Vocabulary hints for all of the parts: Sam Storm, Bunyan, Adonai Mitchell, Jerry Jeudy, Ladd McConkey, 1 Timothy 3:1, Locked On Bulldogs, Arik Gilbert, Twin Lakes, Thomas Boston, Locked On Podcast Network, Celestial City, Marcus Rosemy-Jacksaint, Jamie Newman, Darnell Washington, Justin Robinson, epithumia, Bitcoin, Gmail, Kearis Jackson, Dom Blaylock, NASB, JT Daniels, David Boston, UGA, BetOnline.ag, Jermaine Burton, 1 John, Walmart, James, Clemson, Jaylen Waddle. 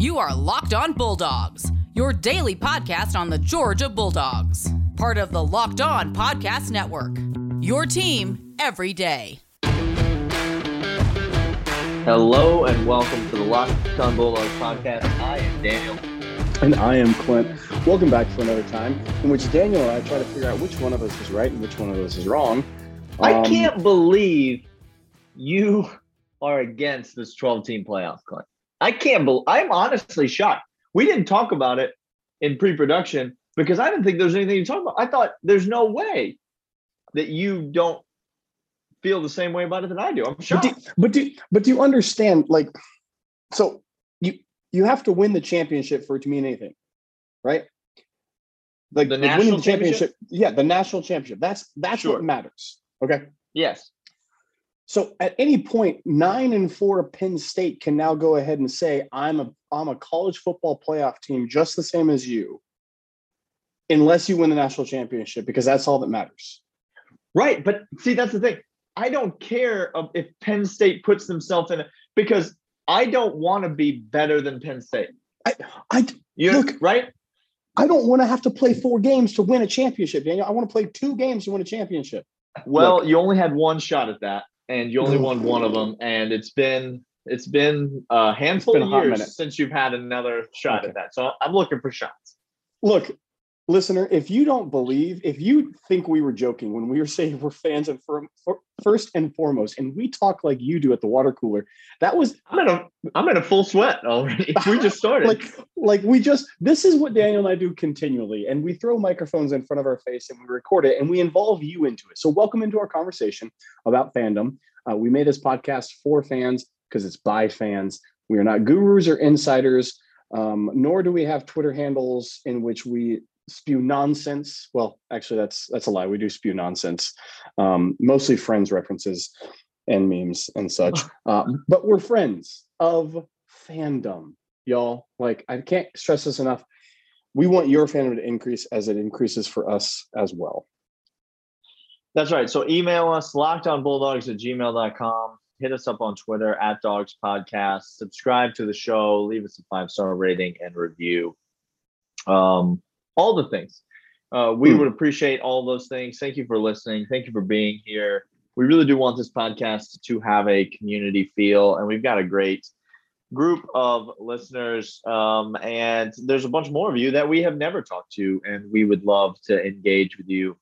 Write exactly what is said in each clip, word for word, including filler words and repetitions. You are Locked On Bulldogs, your daily podcast on the Georgia Bulldogs. Part of the Locked On Podcast Network, your team every day. Hello and welcome to the Locked On Bulldogs podcast. I am Daniel. And I am Clint. Welcome back for another time in which Daniel and I try to figure out which one of us is right and which one of us is wrong. Um, I can't believe you are against this twelve-team playoff, Clint. I can't believe, I'm honestly shocked. We didn't talk about it in pre-production because I didn't think there was anything to talk about. I thought there's no way that you don't feel the same way about it that I do. I'm shocked. But do, but do, but do you understand, like, so you you have to win the championship for it to mean anything, right? Like the like winning the championship, championship? Yeah, the national championship. That's, that's sure. What matters, okay? Yes. So at any point, nine and four Penn State can now go ahead and say, I'm a I'm a college football playoff team just the same as you, unless you win the national championship, because that's all that matters. Right. But see, that's the thing. I don't care if Penn State puts themselves in it, because I don't want to be better than Penn State. I, I you look, right? I don't want to have to play four games to win a championship, Daniel. I want to play two games to win a championship. Well, look, you only had one shot at that. And you only won one of them, and it's been it's been a handful been of years since you've had another shot okay. at that. So I'm looking for shots. Look, listener, if you don't believe, if you think we were joking when we were saying we're fans of first and foremost, and we talk like you do at the water cooler, that was I'm in a I'm in a full sweat already. We just started. like like we just this is what Daniel and I do continually, and we throw microphones in front of our face and we record it and we involve you into it. So welcome into our conversation about fandom. Uh, we made this podcast for fans because it's by fans. We are not gurus or insiders, um, nor do we have Twitter handles in which we spew nonsense. Well, actually, that's that's a lie. We do spew nonsense, um, mostly Friends references and memes and such. Uh, but we're friends of fandom, y'all. Like, I can't stress this enough. We want your fandom to increase as it increases for us as well. That's right. So email us, locked on bulldogs at gmail dot com. Hit us up on Twitter, at Dogs Podcast. Subscribe to the show. Leave us a five-star rating and review. Um, all the things. Uh, we mm. would appreciate all those things. Thank you for listening. Thank you for being here. We really do want this podcast to have a community feel, and we've got a great group of listeners, um, and there's a bunch more of you that we have never talked to, and we would love to engage with you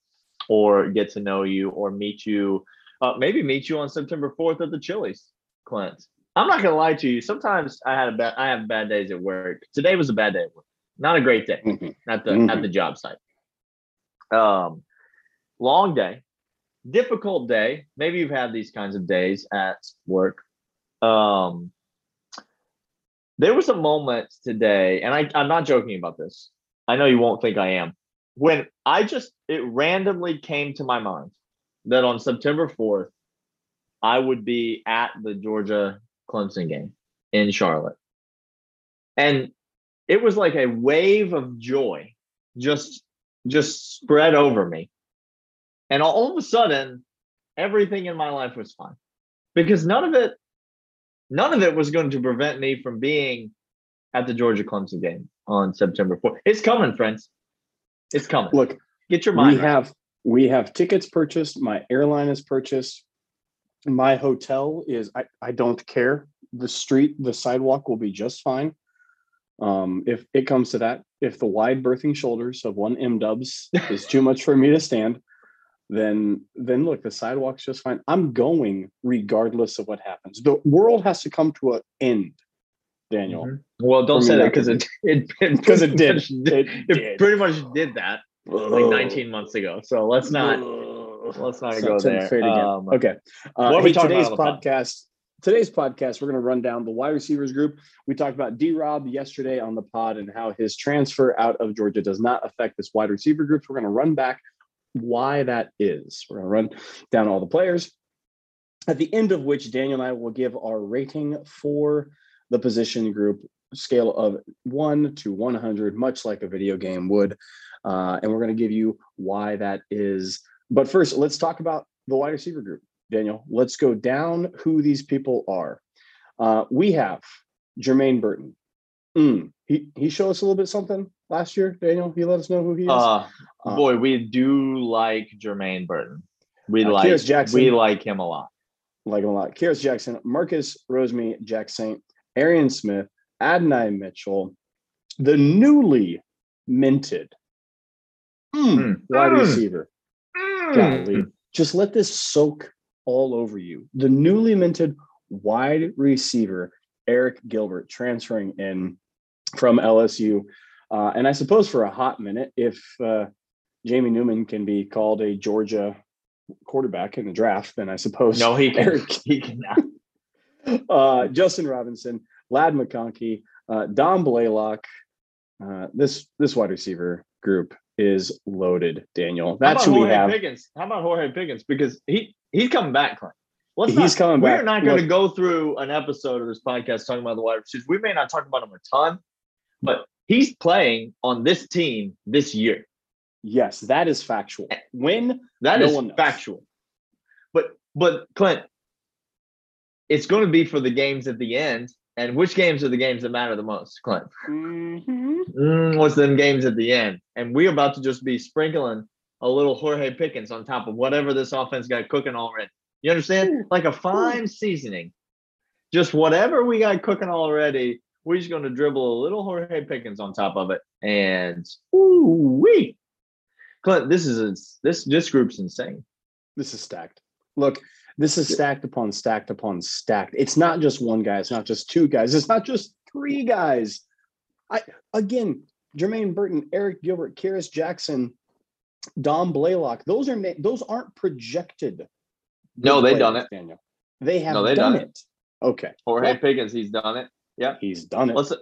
or get to know you or meet you, uh, maybe meet you on September fourth at the Chili's, Clint. I'm not going to lie to you. Sometimes I had a bad, I have bad days at work. Today was a bad day at work. Not a great day mm-hmm. at the mm-hmm. at the job site. Um, long day, difficult day. Maybe you've had these kinds of days at work. Um, there was a moment today, and I, I'm not joking about this. I know you won't think I am. When I just, it randomly came to my mind that on September fourth, I would be at the Georgia Clemson game in Charlotte. And it was like a wave of joy just, just spread over me. And all of a sudden, everything in my life was fine, because none of it, none of it was going to prevent me from being at the Georgia Clemson game on September fourth. It's coming, friends. It's coming. Look, get your mind. We right. have, we have tickets purchased. My airline is purchased. My hotel is, I, I don't care. The street, the sidewalk will be just fine. Um, if it comes to that, if the wide birthing shoulders of one M-Dubs is too much for me to stand, then, then look, the sidewalk's just fine. I'm going regardless of what happens. The world has to come to an end, Daniel. Mm-hmm. Well, don't say that, because it it because it, it, did. It, it did. pretty much did that Ugh. like nineteen months ago. So let's not Ugh. let's not go there. Um, okay. Uh, what hey, we today's about podcast. Today's podcast, we're going to run down the wide receivers group. We talked about D-Rob yesterday on the pod and how his transfer out of Georgia does not affect this wide receiver group. So we're going to run back why that is. We're going to run down all the players, at the end of which Daniel and I will give our rating for the position group, scale of one to one hundred, much like a video game would. Uh, and we're going to give you why that is. But first, let's talk about the wide receiver group. Daniel, let's go down who these people are. Uh, we have Jermaine Burton, Mm. He he showed us a little bit something last year, Daniel. He let us know who he is. Uh, uh, boy, we do like Jermaine Burton. We uh, like Kearis Jackson. We like him a lot. Like him a lot. Kearis Jackson, Marcus Rosemy-Jacksaint, Arian Smith, Adonai Mitchell, the newly minted mm. wide mm. receiver. Mm. Golly, just let this soak all over you. The newly minted wide receiver, Arik Gilbert, transferring in from L S U. Uh, and I suppose for a hot minute, if uh, Jamie Newman can be called a Georgia quarterback in the draft, then I suppose. No, he can. Arik, he cannot. uh, Justin Robinson, Ladd McConkey, uh, Dom Blaylock. Uh, this this wide receiver group is loaded, Daniel. That's who Jorge we have. Pickens? How about Jorge Pickens? Because he he's coming back, Clint. Let's he's not, coming back. We're not going to go through an episode of this podcast talking about the wide receivers. We may not talk about him a ton, but he's playing on this team this year. Yes, that is factual. When that no is one factual. But but Clint, it's going to be for the games at the end. And which games are the games that matter the most, Clint? Mm-hmm. Mm, what's them games at the end? And we're about to just be sprinkling a little Jorge Pickens on top of whatever this offense got cooking already. You understand? Like a fine seasoning. Just whatever we got cooking already, we're just going to dribble a little Jorge Pickens on top of it. And ooh-wee. Clint, this is a, this this group's insane. This is stacked. Look, this is stacked upon stacked upon stacked. It's not just one guy. It's not just two guys. It's not just three guys. I again, Jermaine Burton, Arik Gilbert, Kearis Jackson, Dom Blaylock. Those are those aren't projected. No, they've done it, Daniel. They have no, they done, done it. it. Okay. Jorge well, Pickens, he's done it. Yeah, he's done it. Let's,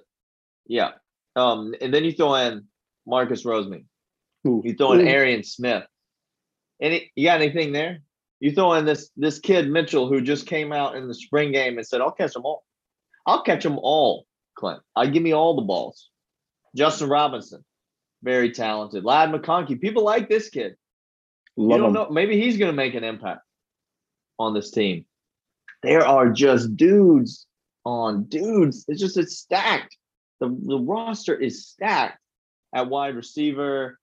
yeah. Um, and then you throw in Marcus Rosemy. Ooh. You throw in Ooh. Arian Smith. Any you got anything there? You throw in this this kid Mitchell who just came out in the spring game and said, "I'll catch them all. I'll catch them all, Clint. I'll give me all the balls." Justin Robinson, very talented. Ladd McConkey. People like this kid. Love you don't him. know. Maybe he's going to make an impact on this team. There are just dudes on dudes. It's just it's stacked. The the roster is stacked at wide receiver,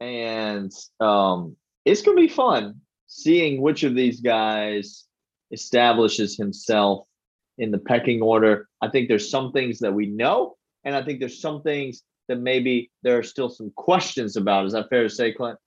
and um, it's going to be fun seeing which of these guys establishes himself in the pecking order. I think there's some things that we know, and I think there's some things that maybe there are still some questions about. Is that fair to say, Clint?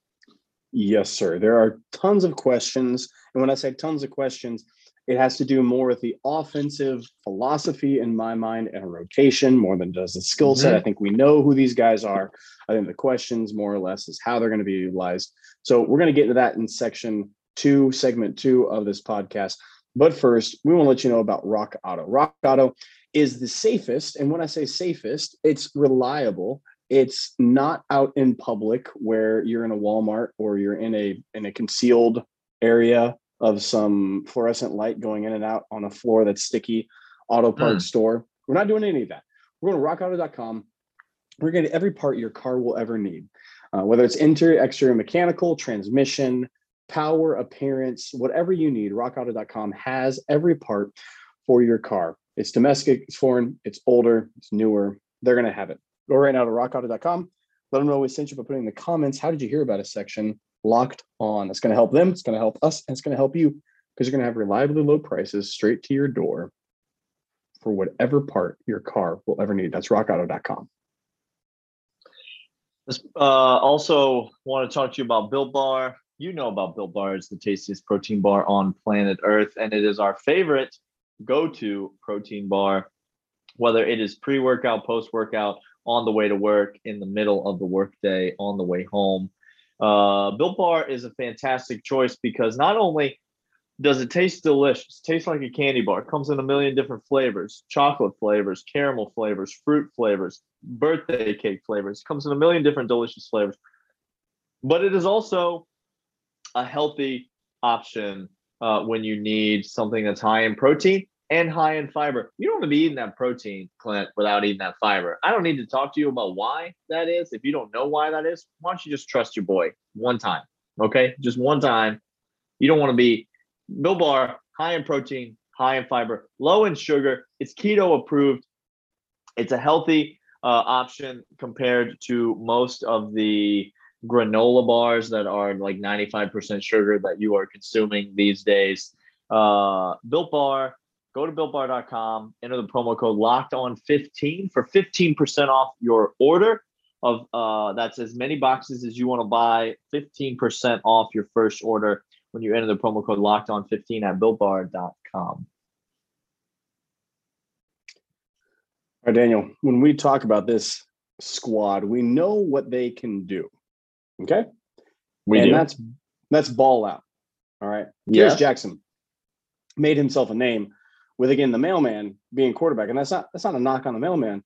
Yes, sir. There are tons of questions. And when I say tons of questions, it has to do more with the offensive philosophy in my mind and a rotation more than does the skill set. Mm-hmm. I think we know who these guys are. I think the questions more or less is how they're going to be utilized. So we're going to get into that in section two, segment two of this podcast. But first, we want to let you know about Rock Auto. Rock Auto is the safest. And when I say safest, it's reliable. It's not out in public where you're in a Walmart or you're in a in a concealed area of some fluorescent light going in and out on a floor that's sticky, auto parts mm. store. We're not doing any of that. We're going to rock auto dot com. We're going to get every part your car will ever need, uh, whether it's interior, exterior, mechanical, transmission, power, appearance, whatever you need. rock auto dot com has every part for your car. It's domestic, it's foreign, it's older, it's newer. They're going to have it. Go right now to rock auto dot com. Let them know we sent you by putting in the comments, "How did you hear about us?" section. Locked On. It's going to help them. It's going to help us. And it's going to help you because you're going to have reliably low prices straight to your door for whatever part your car will ever need. That's rock auto dot com. Uh, also want to talk to you about Built Bar. You know about Built Bar. It's the tastiest protein bar on planet Earth. And it is our favorite go-to protein bar, whether it is pre-workout, post-workout, on the way to work, in the middle of the workday, on the way home. Uh, Built Bar is a fantastic choice because not only does it taste delicious, tastes like a candy bar, it comes in a million different flavors, chocolate flavors, caramel flavors, fruit flavors, birthday cake flavors, it comes in a million different delicious flavors, but it is also a healthy option uh, when you need something that's high in protein and high in fiber. You don't want to be eating that protein, Clint, without eating that fiber. I don't need to talk to you about why that is. If you don't know why that is, why don't you just trust your boy one time, okay? Just one time. You don't want to be – Built Bar, high in protein, high in fiber, low in sugar. It's keto approved. It's a healthy uh, option compared to most of the granola bars that are like ninety-five percent sugar that you are consuming these days. Uh, Built Bar, go to built bar dot com, enter the promo code locked on fifteen for fifteen percent off your order of uh, that's as many boxes as you want to buy, fifteen percent off your first order when you enter the promo code locked on fifteen at built bar dot com. All right, Daniel, when we talk about this squad, we know what they can do. Okay? We and do. that's that's ball out. All right. Yes. Kearis Jackson made himself a name with, again, the mailman being quarterback. And that's not that's not a knock on the mailman,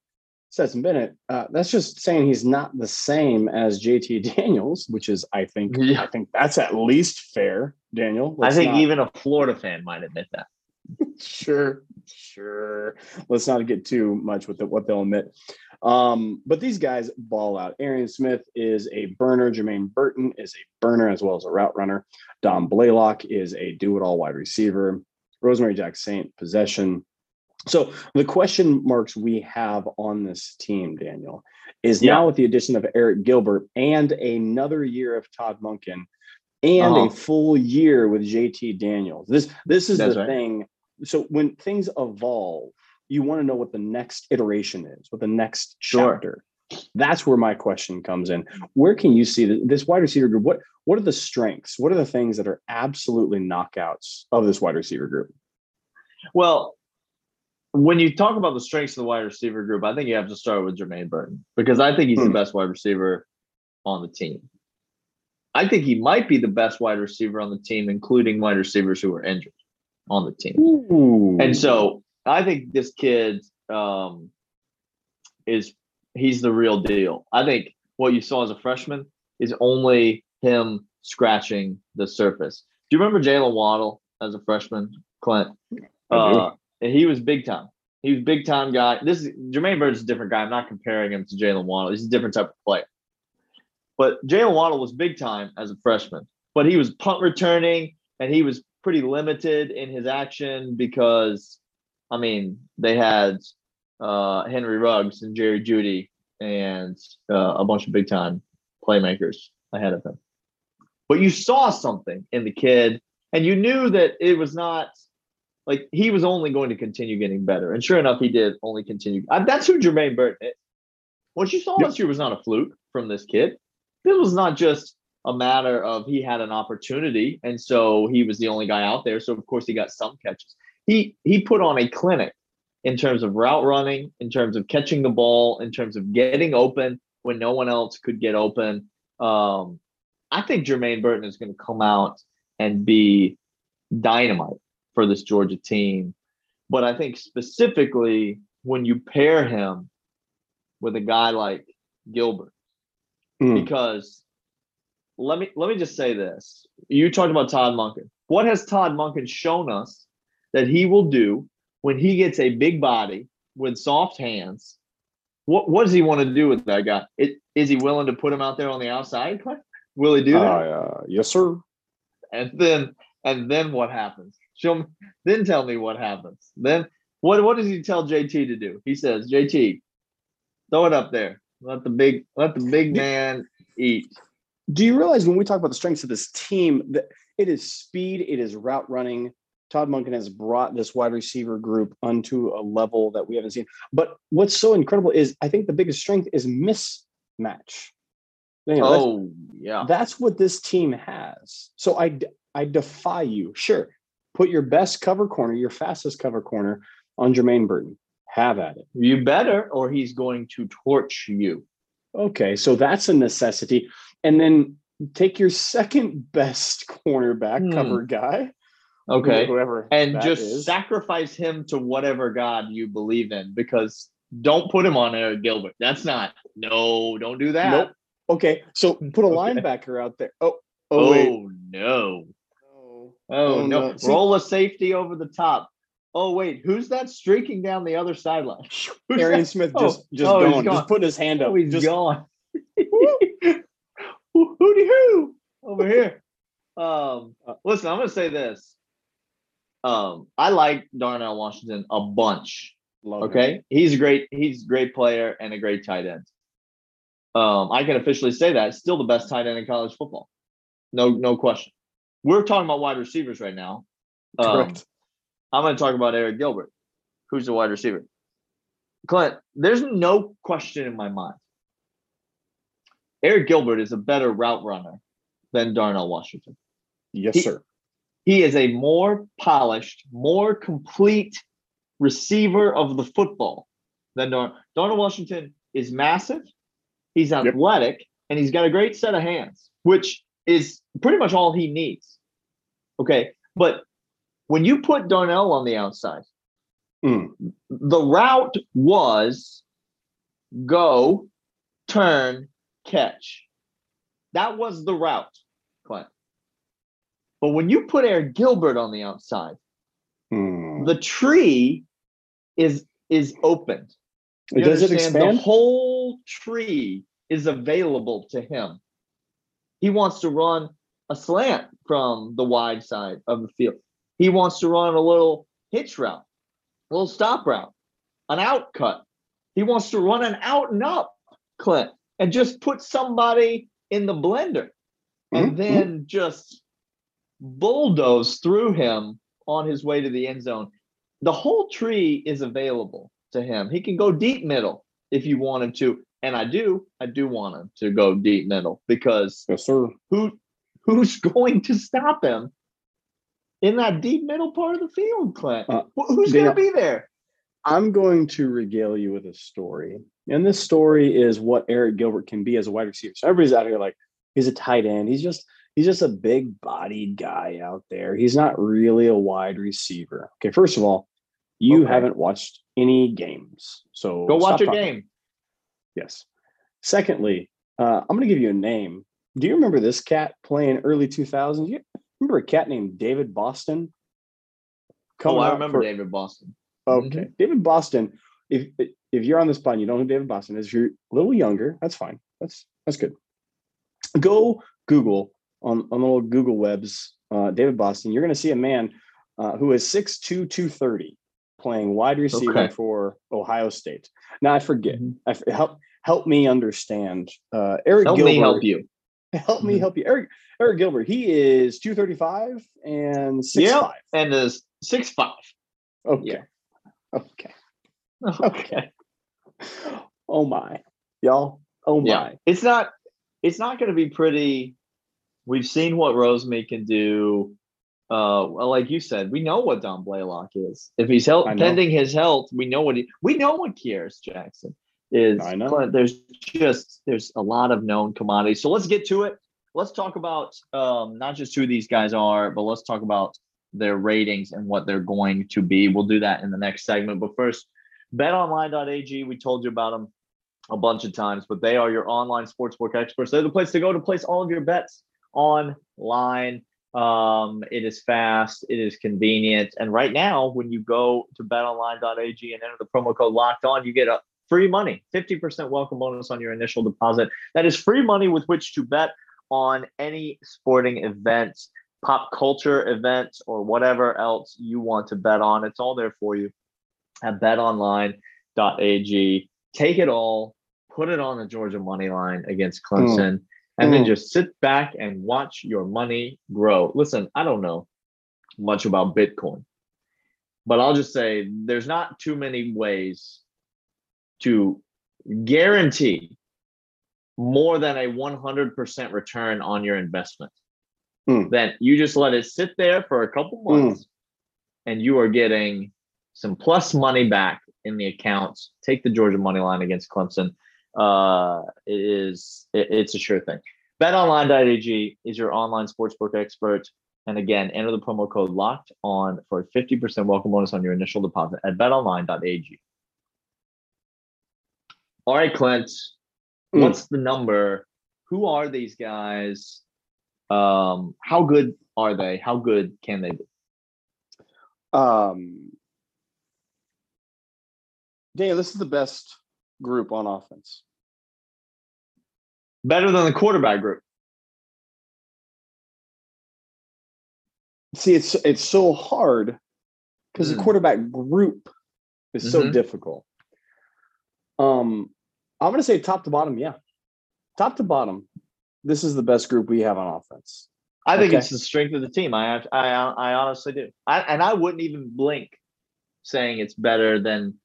Seth Bennett. Uh, that's just saying he's not the same as J T Daniels, which is, I think, yeah. I think that's at least fair, Daniel. Let's I think not... even a Florida fan might admit that. Sure, sure. Let's not get too much with the, what they'll admit. Um, but these guys ball out. Arian Smith is a burner. Jermaine Burton is a burner as well as a route runner. Dom Blaylock is a do-it-all wide receiver. Rosemy-Jacksaint, possession. So the question marks we have on this team, Daniel, is yeah. now with the addition of Arik Gilbert and another year of Todd Monken and uh-huh. a full year with J T Daniels. This this is That's the right. thing. So when things evolve, you want to know what the next iteration is, what the next sure. chapter. That's where my question comes in. Where can you see the, this wide receiver group? What what are the strengths? What are the things that are absolutely knockouts of this wide receiver group? Well, when you talk about the strengths of the wide receiver group, I think you have to start with Jermaine Burton, because I think he's hmm. the best wide receiver on the team. I think he might be the best wide receiver on the team, including wide receivers who are injured on the team. Ooh. And so I think this kid um, is he's the real deal. I think what you saw as a freshman is only him scratching the surface. Do you remember Jaylen Waddle as a freshman, Clint? Uh, he was big time. He was big time guy. This is Jermaine Bird's a different guy. I'm not comparing him to Jaylen Waddle. He's a different type of player. But Jaylen Waddle was big time as a freshman, but he was punt returning and he was pretty limited in his action because, I mean, they had uh, Henry Ruggs and Jerry Jeudy and uh, a bunch of big time playmakers ahead of him. But you saw something in the kid and you knew that it was not like he was only going to continue getting better. And sure enough, he did only continue. I, that's who Jermaine Burton is. What you saw yep. last year was not a fluke from this kid. This was not just a matter of he had an opportunity, and so he was the only guy out there. So, of course, he got some catches. He he put on a clinic in terms of route running, in terms of catching the ball, in terms of getting open when no one else could get open. Um, I think Jermaine Burton is going to come out and be dynamite for this Georgia team. But I think specifically when you pair him with a guy like Gilbert, because let me let me just say this. You talked about Todd Monken. What has Todd Monken shown us that he will do when he gets a big body with soft hands? What what does he want to do with that guy? It, is he willing to put him out there on the outside? Will he do that? Uh, uh, yes, sir. And then and then what happens? Show me, then tell me what happens. Then what what does he tell J T to do? He says, J T, throw it up there. Let the big let the big man eat. Do you realize when we talk about the strengths of this team, that it is speed, it is route running. Todd Monken has brought this wide receiver group unto a level that we haven't seen. But what's so incredible is I think the biggest strength is mismatch. You know, oh, that's, yeah. That's what this team has. So I, I defy you. Sure, put your best cover corner, your fastest cover corner on Jermaine Burton. Have at it. You better, or he's going to torch you. Okay, so that's a necessity. And then take your second best cornerback hmm. cover guy. Okay. Whoever and just is. Sacrifice him to whatever God you believe in, because don't put him on Arik Gilbert. That's not, no, don't do that. Nope. Okay, so put a okay. linebacker out there. Oh, oh, oh wait. no. Oh, oh no. no. Roll a safety over the top. Oh, wait, who's that streaking down the other sideline? Arian Smith just, just oh, going, just putting his hand up. Oh, he's just gone. Hooty-hoo over here. Um, listen, I'm going to say this. Um, I like Darnell Washington a bunch Love okay. Him. He's great. He's a great player and a great tight end. Um, I can officially say that. Still the best tight end in college football. No, no question. We're talking about wide receivers right now. Um, Correct. I'm going to talk about Arik Gilbert, who's the wide receiver. Clint, there's no question in my mind. Arik Gilbert is a better route runner than Darnell Washington. Yes, he, sir. He is a more polished, more complete receiver of the football than Darnell. Darnell Washington is massive. He's athletic, yep. and he's got a great set of hands, which is pretty much all he needs. Okay, but when you put Darnell on the outside, mm. the route was go, turn, catch. That was the route, Clint. But when you put Arik Gilbert on the outside, mm. the tree is is opened. You Does it expand? The whole tree is available to him. He wants to run a slant from the wide side of the field. He wants to run a little hitch route, a little stop route, an out cut. He wants to run an out and up, Clint, and just put somebody in the blender and mm-hmm. then just bulldoze through him on his way to the end zone. The whole tree is available to him. He can go deep middle if you want him to. And I do, I do want him to go deep middle because yes, sir. who who's going to stop him in that deep middle part of the field, Clint? Uh, who's going to be there? I'm going to regale you with a story. And this story is what Arik Gilbert can be as a wide receiver. So everybody's out here like, he's a tight end. He's just he's just a big-bodied guy out there. He's not really a wide receiver. Okay, first of all, you okay. haven't watched any games. So go watch a talking. game. Yes. Secondly, uh, I'm going to give you a name. Do you remember this cat playing early two thousands? You remember a cat named David Boston? Come oh, I remember for... David Boston. Okay. Mm-hmm. David Boston, if if you're on this pod and you don't know who David Boston is, you're a little younger, that's fine. That's that's good. Go Google on, on the little Google webs, uh, David Boston. You're going to see a man uh, who is six two, two thirty. Playing wide receiver okay. for Ohio State. Now I forget. Mm-hmm. I, help help me understand. Uh, Arik help Gilbert, me help you. Help mm-hmm. me help you. Arik, Arik Gilbert. He is two thirty five and six yep. five. And is six five. Okay. Yeah. okay. Okay. Okay. Oh my, y'all. Oh my. Yeah. It's not. It's not going to be pretty. We've seen what Rosemy can do. Uh, well, like you said, we know what Dom Blaylock is. If he's health, pending his health, we know what he, we know what Kearis Jackson is. I know. There's just there's a lot of known commodities. So let's get to it. Let's talk about um, not just who these guys are, but let's talk about their ratings and what they're going to be. We'll do that in the next segment. But first, bet online dot a g. We told you about them a bunch of times, but they are your online sportsbook experts. They're the place to go to place all of your bets online. Um, it is fast, it is convenient, and right now, when you go to bet online dot a g and enter the promo code Locked On, you get a free money, fifty percent welcome bonus on your initial deposit. That is free money with which to bet on any sporting events, pop culture events, or whatever else you want to bet on. It's all there for you at bet online dot a g. Take it all, put it on the Georgia money line against Clemson. Mm. And then just sit back and watch your money grow. Listen, I don't know much about Bitcoin, but I'll just say there's not too many ways to guarantee more than a one hundred percent return on your investment. Mm. Then you just let it sit there for a couple months mm. and you are getting some plus money back in the accounts. Take the Georgia money line against Clemson. Uh, it is it, it's a sure thing. BetOnline.ag is your online sportsbook expert. And again, enter the promo code Locked On for a fifty percent welcome bonus on your initial deposit at bet online dot a g. All right, Clint, mm. what's the number? Who are these guys? Um, how good are they? How good can they be? Um, Dave, this is the best group on offense. Better than the quarterback group. See, it's it's so hard because mm. the quarterback group It's mm-hmm. so difficult. Um, I'm going to say top to bottom. Yeah. Top to bottom. This is the best group we have on offense. I think okay. it's the strength of the team. I have, I, I honestly do. I, and I wouldn't even blink saying it's better than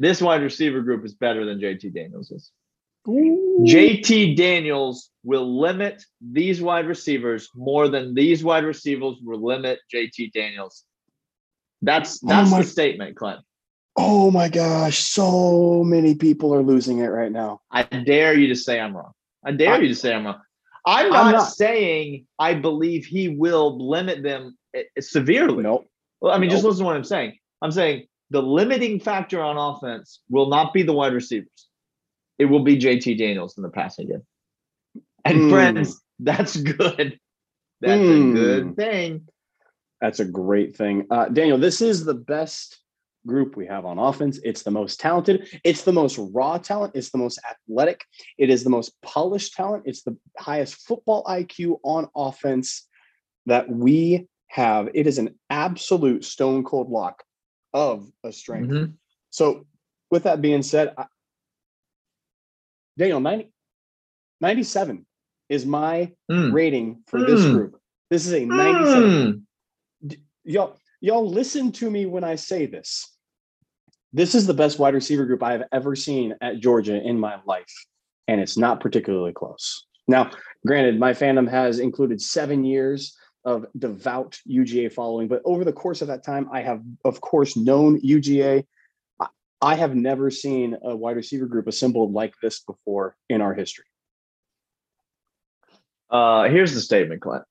this wide receiver group is better than J T Daniels is. Ooh. J T Daniels will limit these wide receivers more than these wide receivers will limit J T Daniels. That's that's oh the statement, Clint. Oh my gosh, so many people are losing it right now. I dare you to say I'm wrong. I dare I, you to say I'm wrong. I'm not, I'm not saying I believe he will limit them severely. Nope. Well, I mean, nope. just listen to what I'm saying. I'm saying the limiting factor on offense will not be the wide receivers. It will be J T Daniels in the passing game. And mm. friends, that's good. That's mm. a good thing. That's a great thing. Uh, Daniel, this is the best group we have on offense. It's the most talented. It's the most raw talent. It's the most athletic. It is the most polished talent. It's the highest football I Q on offense that we have. It is an absolute stone cold lock of a strength. Mm-hmm. So with that being said, I, Daniel, ninety, ninety-seven is my mm. rating for mm. this group. This is a ninety-seven. Mm. Y'all, y'all listen to me when I say this. This is the best wide receiver group I have ever seen at Georgia in my life, and it's not particularly close. Now, granted, my fandom has included seven years of devout U G A following, but over the course of that time, I have, of course, known U G A. I have never seen a wide receiver group assembled like this before in our history. Uh, here's the statement, Clint.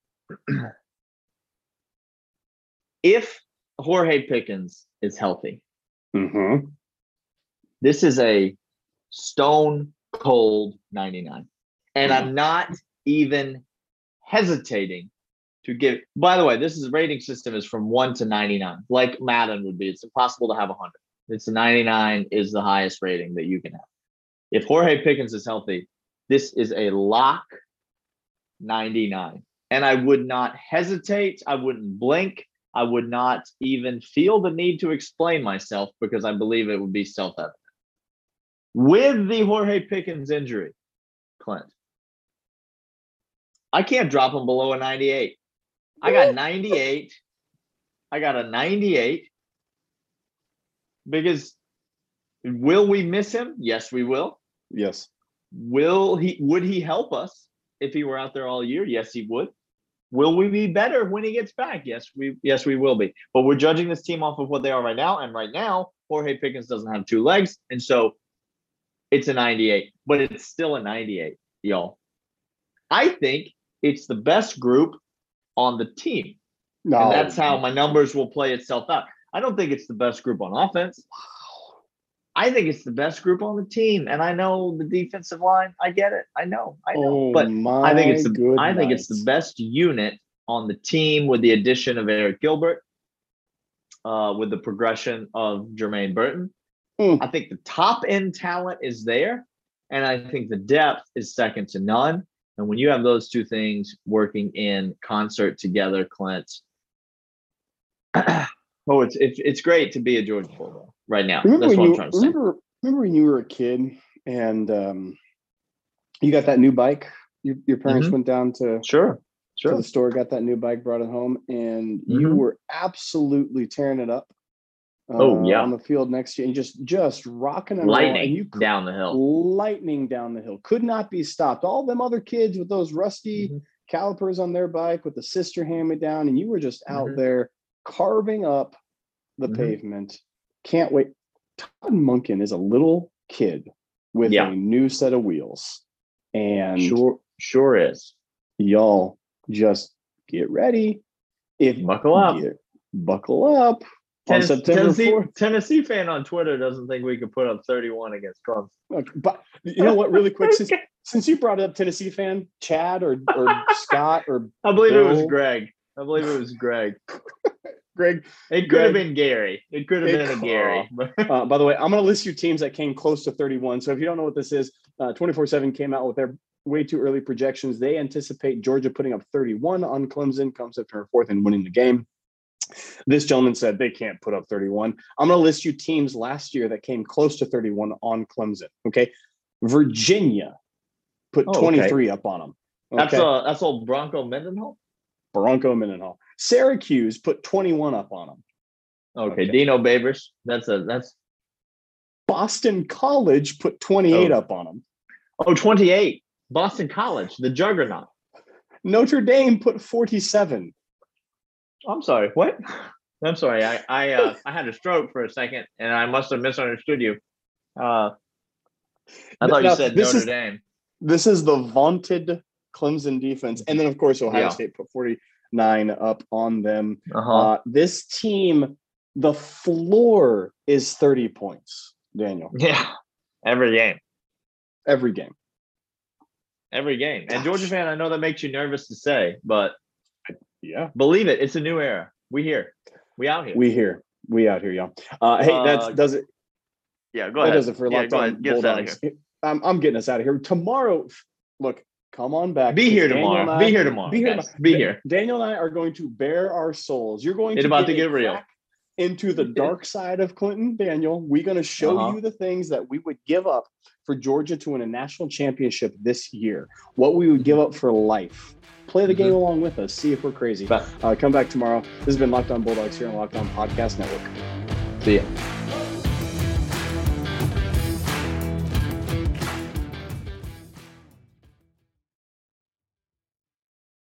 If Jorge Pickens is healthy, mm-hmm. this is a stone cold ninety-nine. And mm-hmm. I'm not even hesitating to give. By the way, this is rating system is from one to ninety-nine, like Madden would be. It's impossible to have one hundred. It's ninety-nine is the highest rating that you can have. If Jorge Pickens is healthy, this is a lock ninety-nine. And I would not hesitate. I wouldn't blink. I would not even feel the need to explain myself because I believe it would be self-evident. With the Jorge Pickens injury, Clint, I can't drop him below a ninety-eight. I got ninety-eight. I got a ninety-eight. Because will we miss him? Yes, we will. Yes. Will he? Would he help us if he were out there all year? Yes, he would. Will we be better when he gets back? Yes, we yes we will be. But we're judging this team off of what they are right now, and right now Jorge Pickens doesn't have two legs, and so it's a ninety-eight. But it's still a ninety-eight, y'all. I think it's the best group on the team, no. and that's how my numbers will play itself out. I don't think it's the best group on offense. Wow. I think it's the best group on the team. And I know the defensive line. I get it. I know. I know. Oh, but I think it's the I think it's the best unit on the team with the addition of Arik Gilbert, uh, with the progression of Jermaine Burton. Mm. I think the top end talent is there. And I think the depth is second to none. And when you have those two things working in concert together, Clint. Oh, it's it's it's great to be a Georgia Bulldog right now. Remember That's what you, I'm trying to remember, say. Remember when you were a kid and um, you got that new bike? Your, your parents mm-hmm. went down to, sure. Sure. to the store, got that new bike, brought it home, and mm-hmm. you were absolutely tearing it up uh, oh, yeah. on the field next year and just, just rocking it. Lightning and you could, down the hill. Lightning down the hill. Could not be stopped. All them other kids with those rusty mm-hmm. calipers on their bike with the sister hand-me-down, and you were just out mm-hmm. there carving up the mm-hmm. pavement. Can't wait. Todd Monken is a little kid with yeah. a new set of wheels. And sure, sure is. Y'all just get ready. If buckle up. Get, buckle up. Tennis, on September fourth. Tennessee fan on Twitter doesn't think we could put up thirty-one against Clemson. Okay, but you know what, really quick, since, since you brought up Tennessee fan, Chad or, or Scott or I believe Bill. it was Greg. I believe it was Greg. Greg, it could Greg, have been Gary. It could have it, been a Gary. uh, by the way, I'm going to list you teams that came close to thirty-one. So if you don't know what this is, uh, twenty-four seven came out with their way too early projections. They anticipate Georgia putting up thirty-one on Clemson come September fourth and winning the game. This gentleman said they can't put up thirty-one. I'm going to list you teams last year that came close to thirty-one on Clemson. Okay. Virginia put oh, twenty-three okay. up on them. Okay. That's uh, that's old Bronco Mendenhall. Bronco Mendenhall. Syracuse put twenty-one up on them. Okay. okay. Dino Babers. That's a, that's Boston College put twenty-eight oh. up on them. Oh, twenty-eight. Boston College, the juggernaut. Notre Dame put forty-seven. I'm sorry. What? I'm sorry. I I, uh, I had a stroke for a second, and I must have misunderstood you. Uh, I thought now, you said Notre is, Dame. This is the vaunted Clemson defense, and then of course Ohio yeah. State put forty-nine up on them. Uh-huh. Uh, this team, the floor is thirty points, Daniel. Yeah, every game. Every game. Every game. Gosh. And Georgia fan, I know that makes you nervous to say, but. Yeah, believe it. It's a new era. We here. We out here. We here. We out here, y'all. Uh, hey, that uh, does it. Yeah, go that ahead. That does it for yeah, Locked On Bulldogs. I'm, I'm getting us out of here. Tomorrow, look, come on back. Be here tomorrow. I, be here tomorrow. Be here. Yes, tomorrow. Be here. Daniel and I are going to bare our souls. You're going it's to about get, to get real into the dark side of Clinton, Daniel. We're going to show uh-huh. you the things that we would give up for Georgia to win a national championship this year. What we would give up for life. Play the game mm-hmm. along with us. See if we're crazy. Uh, come back tomorrow. This has been Locked On Bulldogs here on Locked On Podcast Network. See ya.